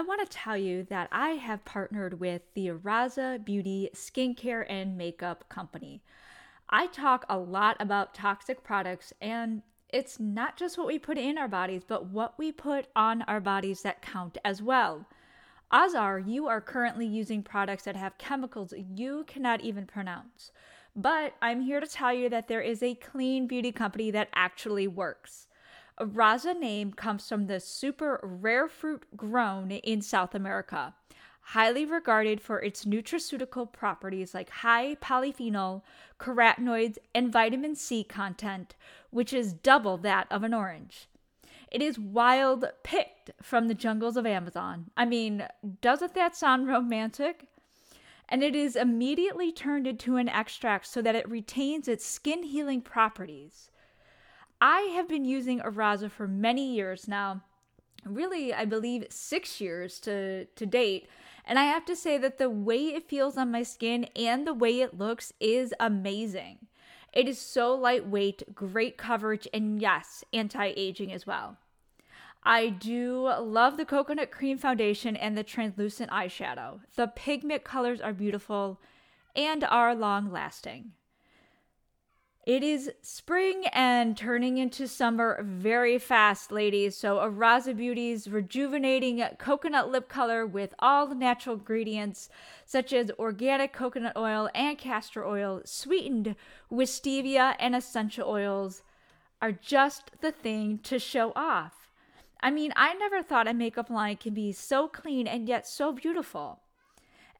I want to tell you that I have partnered with the Araza Beauty skincare and makeup company. I talk a lot about toxic products, and it's not just what we put in our bodies, but what we put on our bodies that count as well. Odds are you are currently using products that have chemicals you cannot even pronounce. But I'm here to tell you that there is a clean beauty company that actually works. Araza name comes from the super rare fruit grown in South America, highly regarded for its nutraceutical properties like high polyphenol, carotenoids, and vitamin C content, which is double that of an orange. It is wild picked from the jungles of Amazon. I mean, doesn't that sound romantic? And it is immediately turned into an extract so that it retains its skin healing properties. I have been using Araza for many years now, really, I believe 6 years to date. And I have to say that the way it feels on my skin and the way it looks is amazing. It is so lightweight, great coverage, and yes, anti-aging as well. I do love the coconut cream foundation and the translucent eyeshadow. The pigment colors are beautiful and are long-lasting. It is spring and turning into summer very fast, ladies, so Araza Beauty's rejuvenating coconut lip color with all the natural ingredients such as organic coconut oil and castor oil sweetened with stevia and essential oils are just the thing to show off. I mean, I never thought a makeup line can be so clean and yet so beautiful.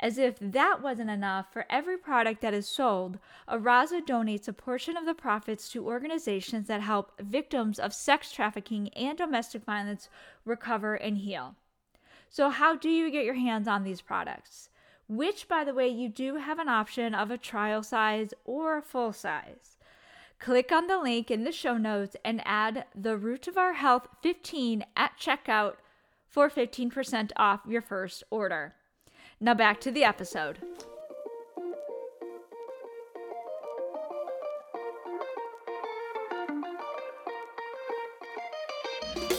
As if that wasn't enough, for every product that is sold, Araza donates a portion of the profits to organizations that help victims of sex trafficking and domestic violence recover and heal. So how do you get your hands on these products? Which, by the way, you do have an option of a trial size or a full size. Click on the link in the show notes and add the Root of Our Health 15 at checkout for 15% off your first order. Now back to the episode.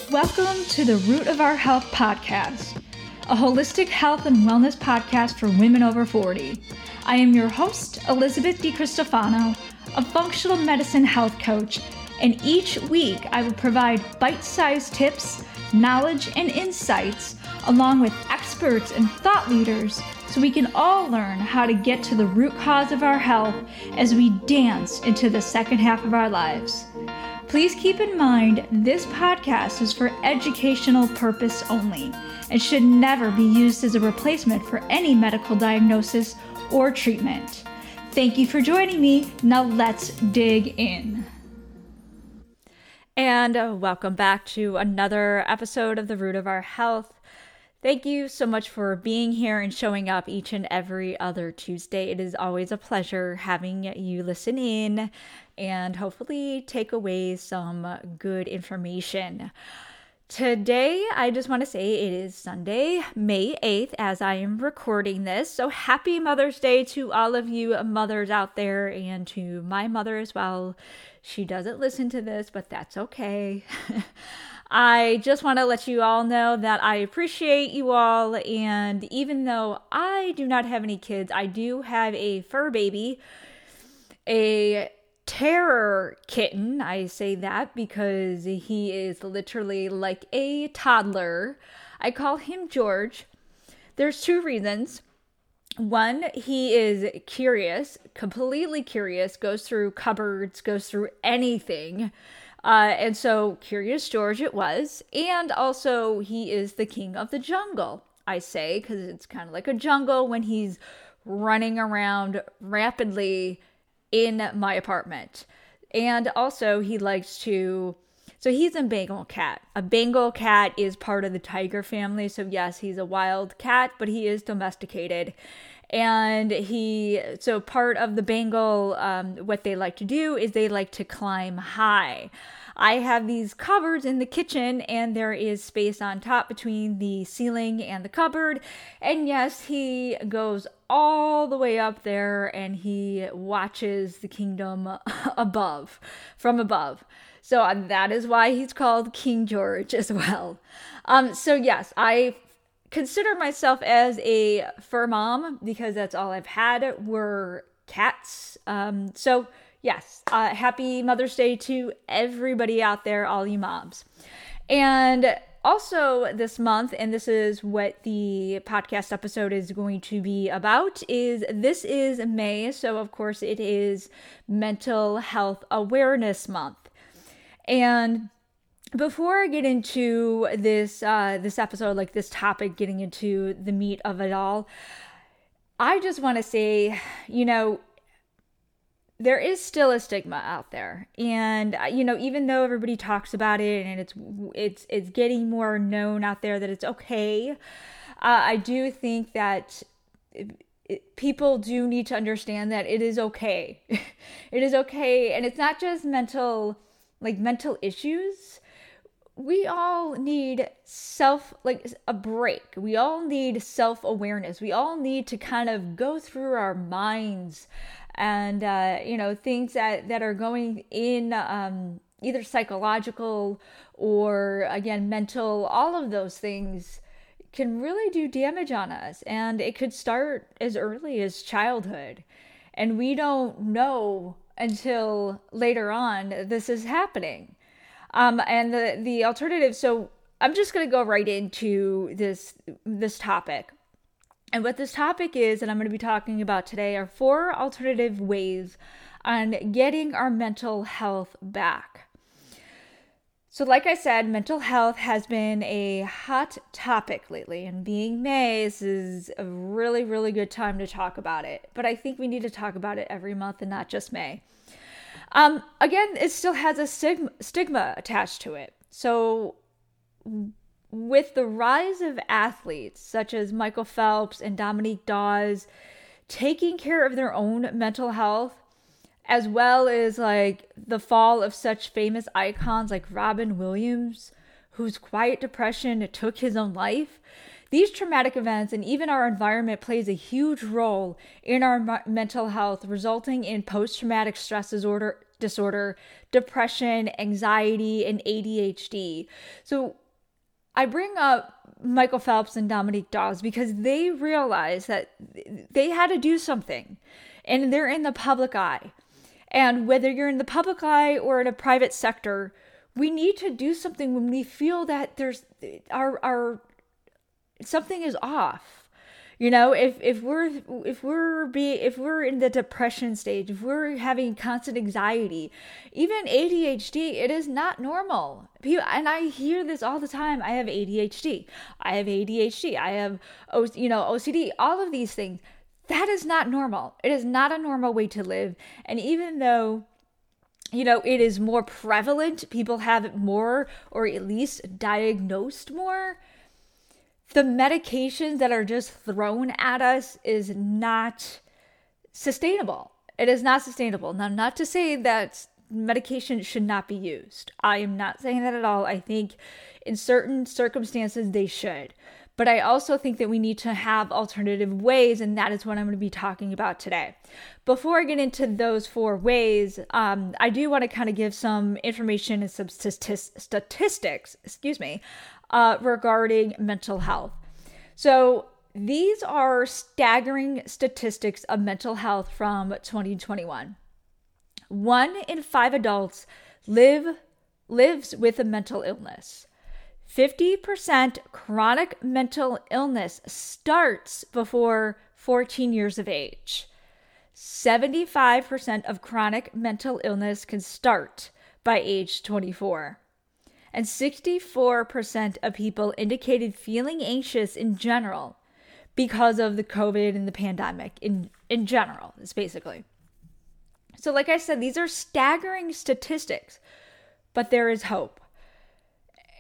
Welcome to the Root of Our Health podcast, a holistic health and wellness podcast for women over 40. I am your host, Elizabeth DiCristofano, a functional medicine health coach, and each week I will provide bite-sized tips, knowledge, and insights along with experts and thought leaders so we can all learn how to get to the root cause of our health as we dance into the second half of our lives. Please keep in mind this podcast is for educational purpose only and should never be used as a replacement for any medical diagnosis or treatment. Thank you for joining me. Now let's dig in. And welcome back to another episode of The Root of Our Health. Thank you so much for being here and showing up each and every other Tuesday. It is always a pleasure having you listen in and hopefully take away some good information. Today, I just want to say it is Sunday, May 8th, as I am recording this. So happy Mother's Day to all of you mothers out there and to my mother as well. She doesn't listen to this, but that's okay. I just want to let you all know that I appreciate you all, and even though I do not have any kids, I do have a fur baby, a terror kitten. I say that because he is literally like a toddler. I call him George. There's two reasons. One, he is curious, completely curious, goes through cupboards, goes through anything. And so Curious George it was. And also he is the king of the jungle, I say, because it's kind of like a jungle when he's running around rapidly in my apartment. And also he likes to, so he's a Bengal cat. A Bengal cat is part of the tiger family. So yes, he's a wild cat, but he is domesticated. And he, so part of the Bengal, what they like to do is they like to climb high. I have these cupboards in the kitchen and there is space on top between the ceiling and the cupboard. And yes, he goes all the way up there and he watches the kingdom above, from above. So that is why he's called King George as well. So yes, I consider myself as a fur mom because that's all I've had were cats. So yes, happy Mother's Day to everybody out there, all you moms. And also this month, and this is what the podcast episode is going to be about, is this is May. So of course it is Mental Health Awareness Month. And before I get into this this episode, like this topic, getting into the meat of it all, I just want to say, you know, there is still a stigma out there, and you know, even though everybody talks about it and it's getting more known out there that it's okay, I do think that people do need to understand that it is okay. It is okay, and it's not just mental issues. We all need a break. We all need self-awareness. We all need to kind of go through our minds and, you know, things that are going in, either psychological or again, mental, all of those things can really do damage on us. And it could start as early as childhood. And we don't know until later on this is happening. And the alternative, so I'm just going to go right into this topic. And what this topic is, and I'm going to be talking about today, are 4 alternative ways on getting our mental health back. So like I said, mental health has been a hot topic lately, and being May, this is a really, really good time to talk about it. But I think we need to talk about it every month and not just May. Again, it still has a stigma attached to it. So with the rise of athletes such as Michael Phelps and Dominique Dawes taking care of their own mental health, as well as like the fall of such famous icons like Robin Williams, whose quiet depression took his own life, these traumatic events and even our environment plays a huge role in our mental health, resulting in post-traumatic stress disorder, depression, anxiety, and ADHD. So I bring up Michael Phelps and Dominique Dawes because they realized that they had to do something, and they're in the public eye. And whether you're in the public eye or in a private sector, we need to do something when we feel that there's our something is off. You know, if we're in the depression stage, if we're having constant anxiety, even ADHD, it is not normal. People, and I hear this all the time. I have ADHD. I have ADHD. I have OCD. All of these things. That is not normal. It is not a normal way to live. And even though, you know, it is more prevalent, people have it more, or at least diagnosed more, the medications that are just thrown at us is not sustainable. It is not sustainable. Now, not to say that medication should not be used. I am not saying that at all. I think in certain circumstances they should. But I also think that we need to have alternative ways, and that is what I'm going to be talking about today. Before I get into those 4 ways, I do want to kind of give some information and some statistics, regarding mental health. So these are staggering statistics of mental health from 2021. 1 in 5 adults lives with a mental illness. 50% chronic mental illness starts before 14 years of age. 75% of chronic mental illness can start by age 24. And 64% of people indicated feeling anxious in general because of the COVID and the pandemic in general, is basically. So like I said, these are staggering statistics, but there is hope.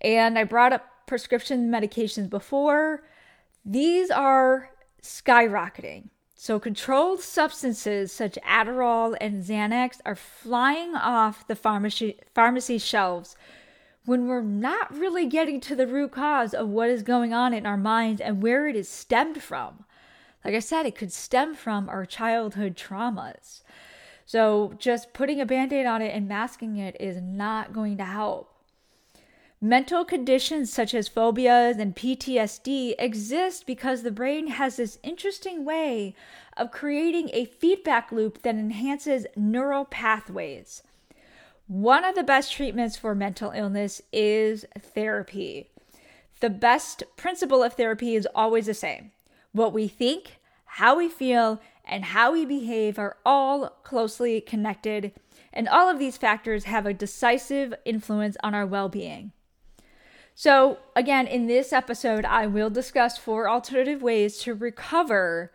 And I brought up prescription medications before. These are skyrocketing. So controlled substances such as Adderall and Xanax are flying off the pharmacy shelves when we're not really getting to the root cause of what is going on in our minds and where it is stemmed from. Like I said, it could stem from our childhood traumas. So just putting a Band-Aid on it and masking it is not going to help. Mental conditions such as phobias and PTSD exist because the brain has this interesting way of creating a feedback loop that enhances neural pathways. One of the best treatments for mental illness is therapy. The best principle of therapy is always the same. What we think, how we feel, and how we behave are all closely connected, and all of these factors have a decisive influence on our well-being. So again, in this episode, I will discuss 4 alternative ways to recover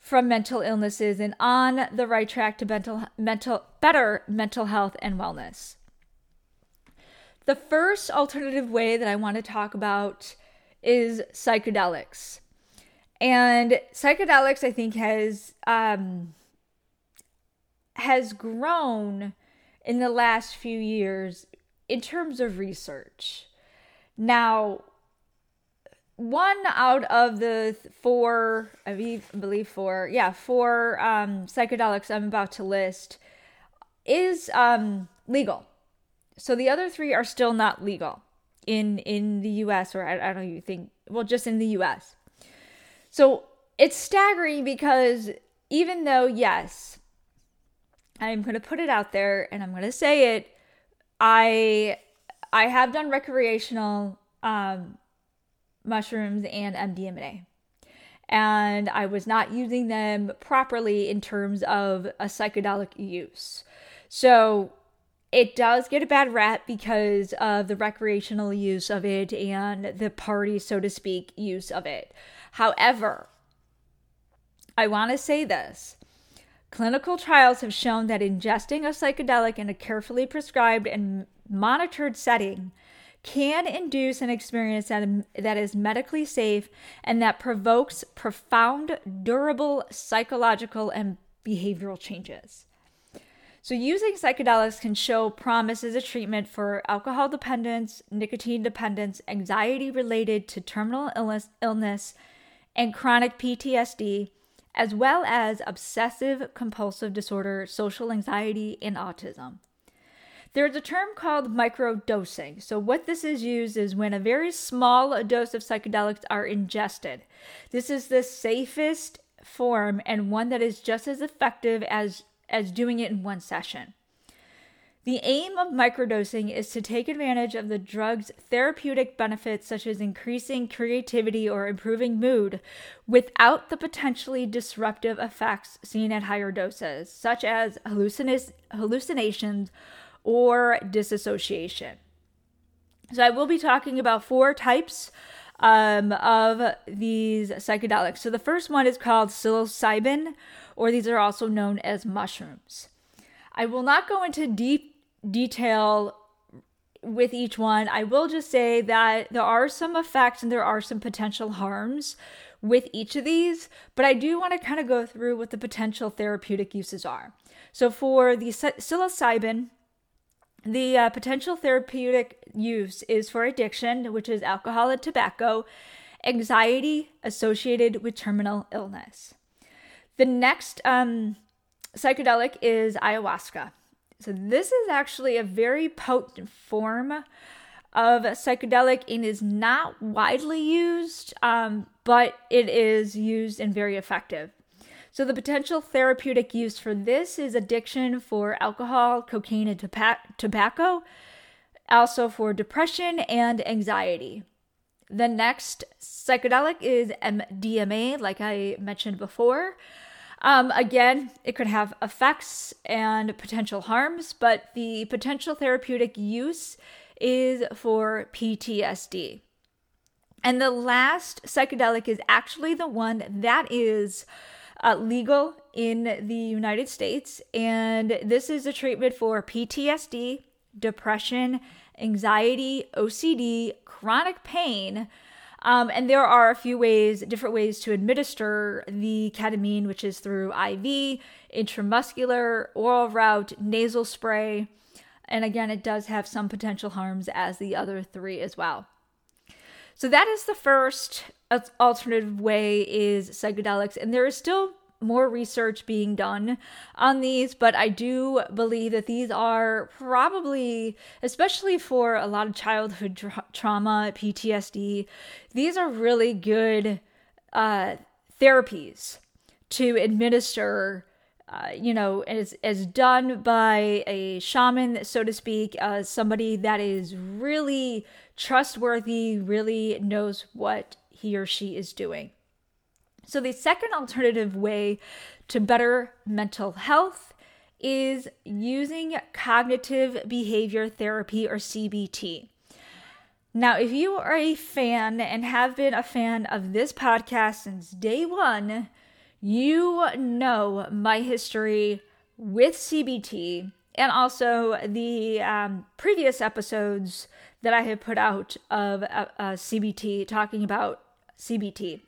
from mental illnesses and on the right track to better mental health and wellness. The first alternative way that I want to talk about is psychedelics. And psychedelics, I think, has grown in the last few years in terms of research. Now, one out of the 4 psychedelics I'm about to list is legal. So the other 3 are still not legal in the U.S. or just in the U.S. So it's staggering because even though, yes, I'm going to put it out there and I'm going to say it, I have done recreational mushrooms and MDMA, and I was not using them properly in terms of a psychedelic use. So it does get a bad rap because of the recreational use of it and the party, so to speak, use of it. However, I want to say this. Clinical trials have shown that ingesting a psychedelic in a carefully prescribed and monitored setting can induce an experience that is medically safe and that provokes profound, durable psychological and behavioral changes. So using psychedelics can show promise as a treatment for alcohol dependence, nicotine dependence, anxiety related to terminal illness, and chronic PTSD, as well as obsessive compulsive disorder, social anxiety, and autism. There's a term called microdosing. So what this is used is when a very small dose of psychedelics are ingested. This is the safest form and one that is just as effective as doing it in one session. The aim of microdosing is to take advantage of the drug's therapeutic benefits, such as increasing creativity or improving mood, without the potentially disruptive effects seen at higher doses, such as hallucinations or disassociation. So I will be talking about 4 types of these psychedelics. So the first one is called psilocybin, or these are also known as mushrooms. I will not go into deep detail with each one. I will just say that there are some effects and there are some potential harms with each of these, but I do want to kind of go through what the potential therapeutic uses are. So for the psilocybin, the potential therapeutic use is for addiction, which is alcohol and tobacco, anxiety associated with terminal illness. The next psychedelic is ayahuasca. So this is actually a very potent form of a psychedelic and is not widely used, but it is used and very effective. So the potential therapeutic use for this is addiction for alcohol, cocaine, and tobacco, also for depression and anxiety. The next psychedelic is MDMA, like I mentioned before. Again, it could have effects and potential harms, but the potential therapeutic use is for PTSD. And the last psychedelic is actually the one that is legal in the United States, and this is a treatment for PTSD, depression, anxiety, OCD, chronic pain, and there are different ways to administer the ketamine, which is through IV, intramuscular, oral route, nasal spray. And again, it does have some potential harms as the other 3 as well. So that is the first alternative way is psychedelics. And there is still more research being done on these, but I do believe that these are probably, especially for a lot of childhood trauma, PTSD, these are really good therapies to administer, as done by a shaman, so to speak, somebody that is really trustworthy, really knows what he or she is doing. So the second alternative way to better mental health is using cognitive behavior therapy, or CBT. Now, if you are a fan and have been a fan of this podcast since day one, you know my history with CBT and also the previous episodes that I have put out of CBT, talking about CBT.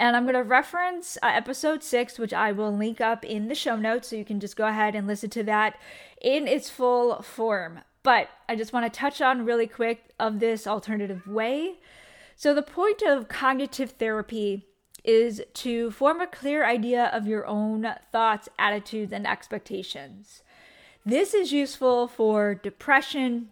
And I'm going to reference episode 6, which I will link up in the show notes, so you can just go ahead and listen to that in its full form. But I just want to touch on really quick of this alternative way. So the point of cognitive therapy is to form a clear idea of your own thoughts, attitudes, and expectations. This is useful for depression,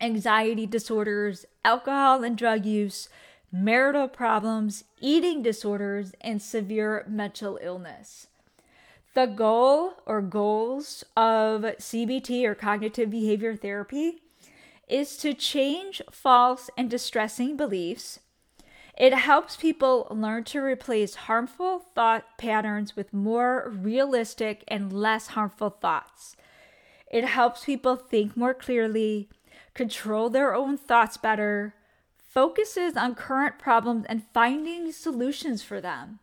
anxiety disorders, alcohol and drug use, marital problems, eating disorders, and severe mental illness. The goal or goals of CBT, or cognitive behavior therapy, is to change false and distressing beliefs. It helps people learn to replace harmful thought patterns with more realistic and less harmful thoughts. It helps people think more clearly, control their own thoughts better, focuses on current problems and finding solutions for them.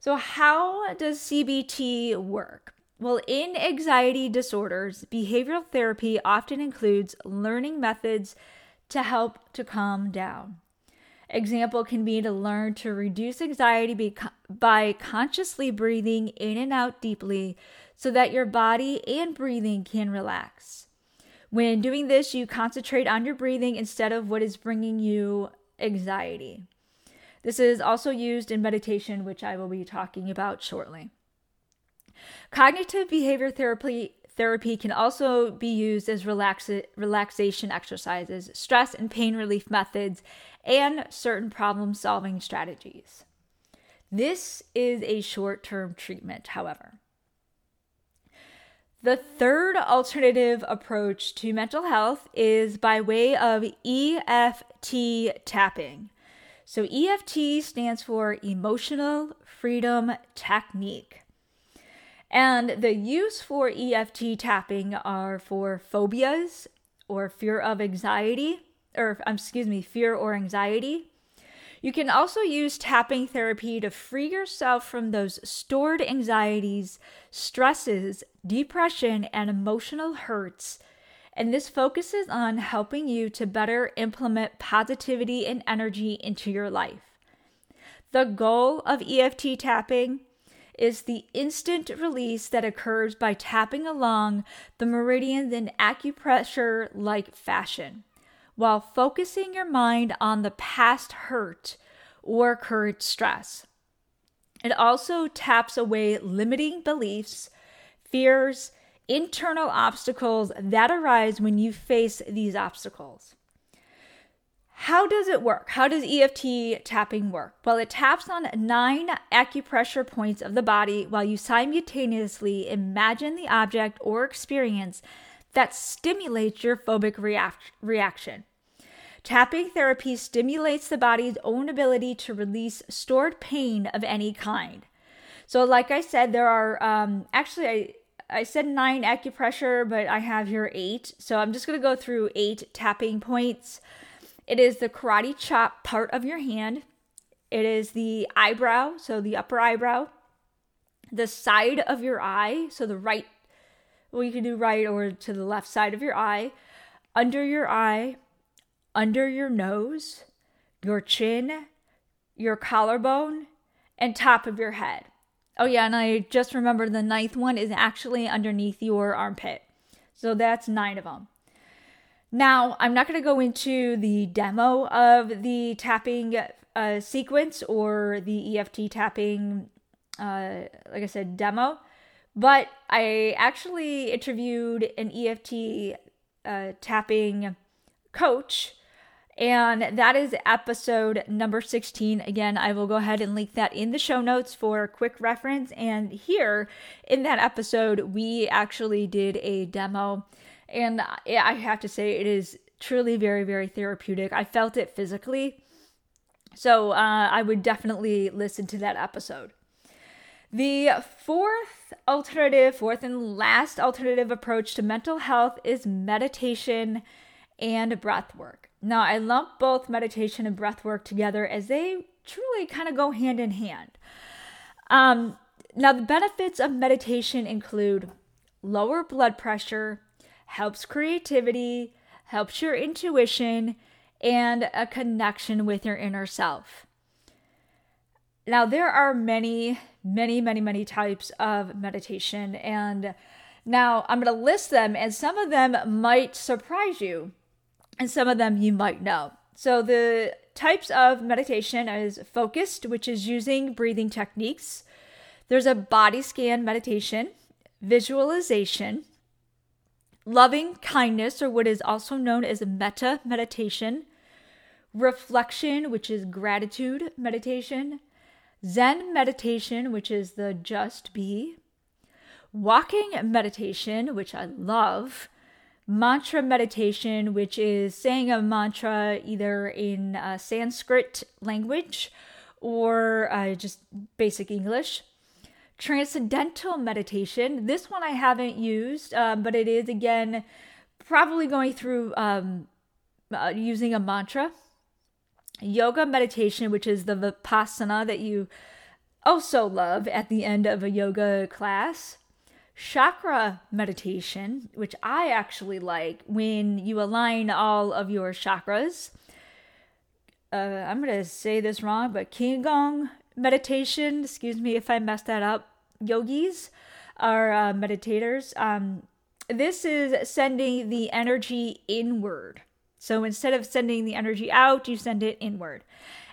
So how does CBT work? Well, in anxiety disorders, behavioral therapy often includes learning methods to help to calm down. Example can be to learn to reduce anxiety by consciously breathing in and out deeply so that your body and breathing can relax. When doing this, you concentrate on your breathing instead of what is bringing you anxiety. This is also used in meditation, which I will be talking about shortly. Cognitive behavior therapy can also be used as relaxation exercises, stress and pain relief methods, and certain problem-solving strategies. This is a short-term treatment, however. The third alternative approach to mental health is by way of EFT tapping. So EFT stands for Emotional Freedom Technique. And the use for EFT tapping are for phobias, or fear or anxiety. You can also use tapping therapy to free yourself from those stored anxieties, stresses, depression, and emotional hurts. And this focuses on helping you to better implement positivity and energy into your life. The goal of EFT tapping is the instant release that occurs by tapping along the meridians in acupressure-like fashion, while focusing your mind on the past hurt or current stress. It also taps away limiting beliefs, fears, internal obstacles that arise when you face these obstacles. How does it work? How does EFT tapping work? Well, it taps on 9 acupressure points of the body while you simultaneously imagine the object or experience that stimulates your phobic reaction. Tapping therapy stimulates the body's own ability to release stored pain of any kind. So like I said, there are, I said 9 acupressure, but I have here 8. So I'm just going to go through 8 tapping points. It is the karate chop part of your hand. It is the eyebrow, so the upper eyebrow. The side of your eye, so the right. Well, you can do right or to the left side of your eye, under your eye, under your nose, your chin, your collarbone, and top of your head. Oh yeah, and I just remembered the 9th one is actually underneath your armpit. So that's 9 of them. Now, I'm not going to go into the demo of the tapping sequence or the EFT tapping like I said, demo. But I actually interviewed an EFT tapping coach, and that is episode number 16. Again, I will go ahead and link that in the show notes for quick reference. And here in that episode, we actually did a demo, and I have to say it is truly very, very therapeutic. I felt it physically. So I would definitely listen to that episode. The fourth and last alternative approach to mental health is meditation and breath work. Now, I lump both meditation and breath work together as they truly kind of go hand in hand. Now, the benefits of meditation include lower blood pressure, helps creativity, helps your intuition, and a connection with your inner self. Now, there are many types of meditation. And now I'm going to list them, and some of them might surprise you, and some of them you might know. So the types of meditation is focused, which is using breathing techniques. There's a body scan meditation, visualization, loving kindness, or what is also known as metta meditation, reflection, which is gratitude meditation, Zen meditation, which is the just be, walking meditation, which I love, mantra meditation, which is saying a mantra either in Sanskrit language or just basic English. Transcendental meditation. This one I haven't used, but it is, again, probably going through using a mantra. Yoga meditation, which is the vipassana that you also love at the end of a yoga class. Chakra meditation, which I actually like when you align all of your chakras. I'm going to say this wrong, but qigong meditation, excuse me if I messed that up. Yogis are meditators. This is sending the energy inward. So instead of sending the energy out, you send it inward.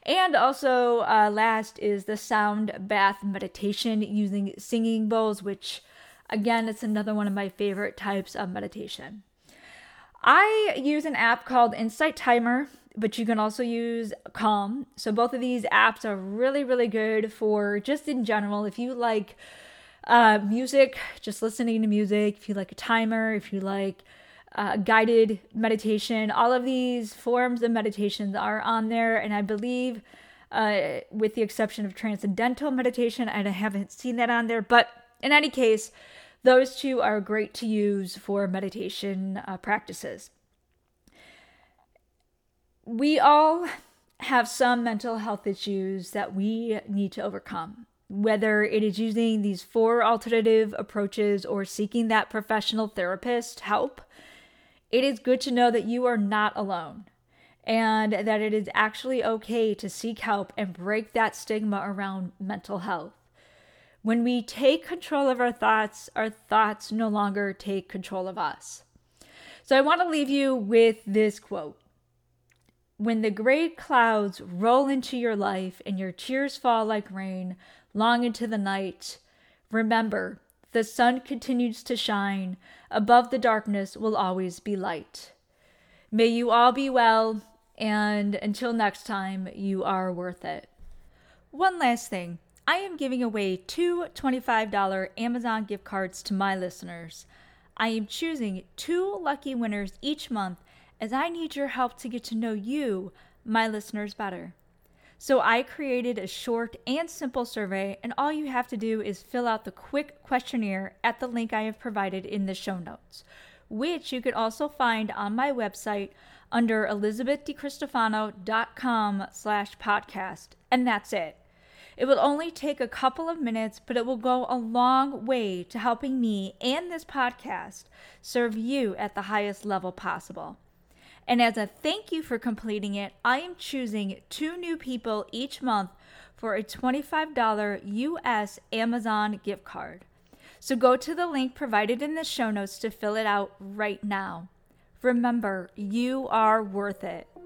And also last is the sound bath meditation using singing bowls, which again, it's another one of my favorite types of meditation. I use an app called Insight Timer, but you can also use Calm. So both of these apps are really, really good for just in general. If you like music, just listening to music. If you like a timer, if you like guided meditation. All of these forms of meditations are on there. And I believe with the exception of transcendental meditation, and I haven't seen that on there. But in any case, those two are great to use for meditation practices. We all have some mental health issues that we need to overcome, whether it is using these four alternative approaches or seeking that professional therapist help. It is good to know that you are not alone and that it is actually okay to seek help and break that stigma around mental health. When we take control of our thoughts no longer take control of us. So I want to leave you with this quote. When the gray clouds roll into your life and your tears fall like rain long into the night, remember, the sun continues to shine. Above the darkness will always be light. May you all be well, and until next time, you are worth it. One last thing. I am giving away two $25 Amazon gift cards to my listeners. I am choosing two lucky winners each month as I need your help to get to know you, my listeners, better. So I created a short and simple survey, and all you have to do is fill out the quick questionnaire at the link I have provided in the show notes, which you can also find on my website under elizabethdicristofano.com/podcast, and that's it. It will only take a couple of minutes, but it will go a long way to helping me and this podcast serve you at the highest level possible. And as a thank you for completing it, I am choosing two new people each month for a $25 US Amazon gift card. So go to the link provided in the show notes to fill it out right now. Remember, you are worth it.